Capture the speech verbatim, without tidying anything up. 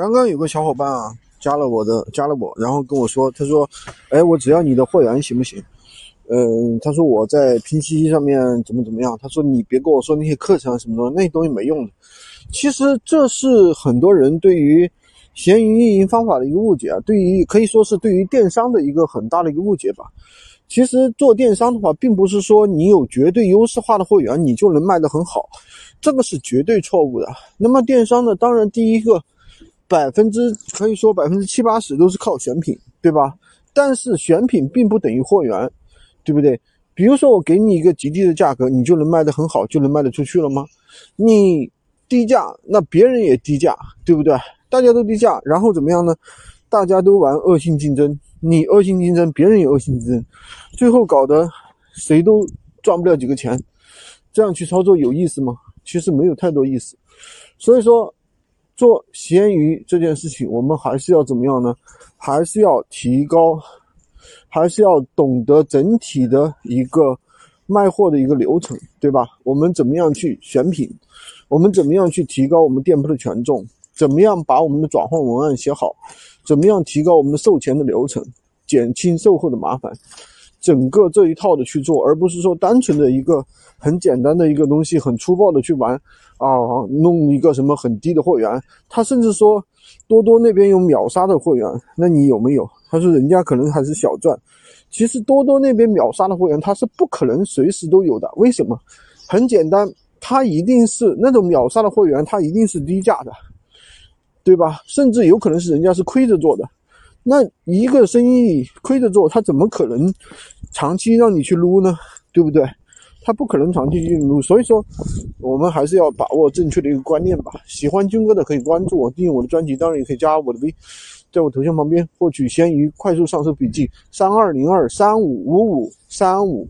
刚刚有个小伙伴啊，加了我的，加了我，然后跟我说，他说，哎，我只要你的会员行不行？嗯，他说我在拼夕夕上面怎么怎么样，他说你别跟我说那些课程什么东西，那些东西没用的。其实这是很多人对于闲鱼运营方法的一个误解啊，对于可以说是对于电商的一个很大的一个误解吧。其实做电商的话，并不是说你有绝对优势化的会员，你就能卖得很好，这个是绝对错误的。那么电商呢，当然第一个百分之可以说百分之七八十都是靠选品，对吧？但是选品并不等于货源，对不对？比如说我给你一个极低的价格，你就能卖得很好，就能卖得出去了吗？你低价，那别人也低价，对不对？大家都低价，然后怎么样呢？大家都玩恶性竞争，你恶性竞争，别人也恶性竞争，最后搞得谁都赚不了几个钱，这样去操作有意思吗？其实没有太多意思。所以说做闲鱼这件事情，我们还是要怎么样呢？还是要提高，还是要懂得整体的一个卖货的一个流程，对吧？我们怎么样去选品，我们怎么样去提高我们店铺的权重，怎么样把我们的转换文案写好，怎么样提高我们的售前的流程，减轻售后的麻烦，整个这一套的去做，而不是说单纯的一个很简单的一个东西，很粗暴的去玩啊，弄一个什么很低的货源。他甚至说多多那边有秒杀的货源，那你有没有？他说人家可能还是小赚。其实多多那边秒杀的货源他是不可能随时都有的，为什么？很简单，他一定是那种秒杀的货源，他一定是低价的，对吧？甚至有可能是人家是亏着做的，那一个生意亏着做，他怎么可能长期让你去撸呢？对不对？他不可能长期去撸。所以说我们还是要把握正确的一个观念吧。喜欢军哥的可以关注我，订阅我的专辑，当然也可以加我的 V， 在我头像旁边获取闲鱼快速上手笔记，三二零二三五五五三五。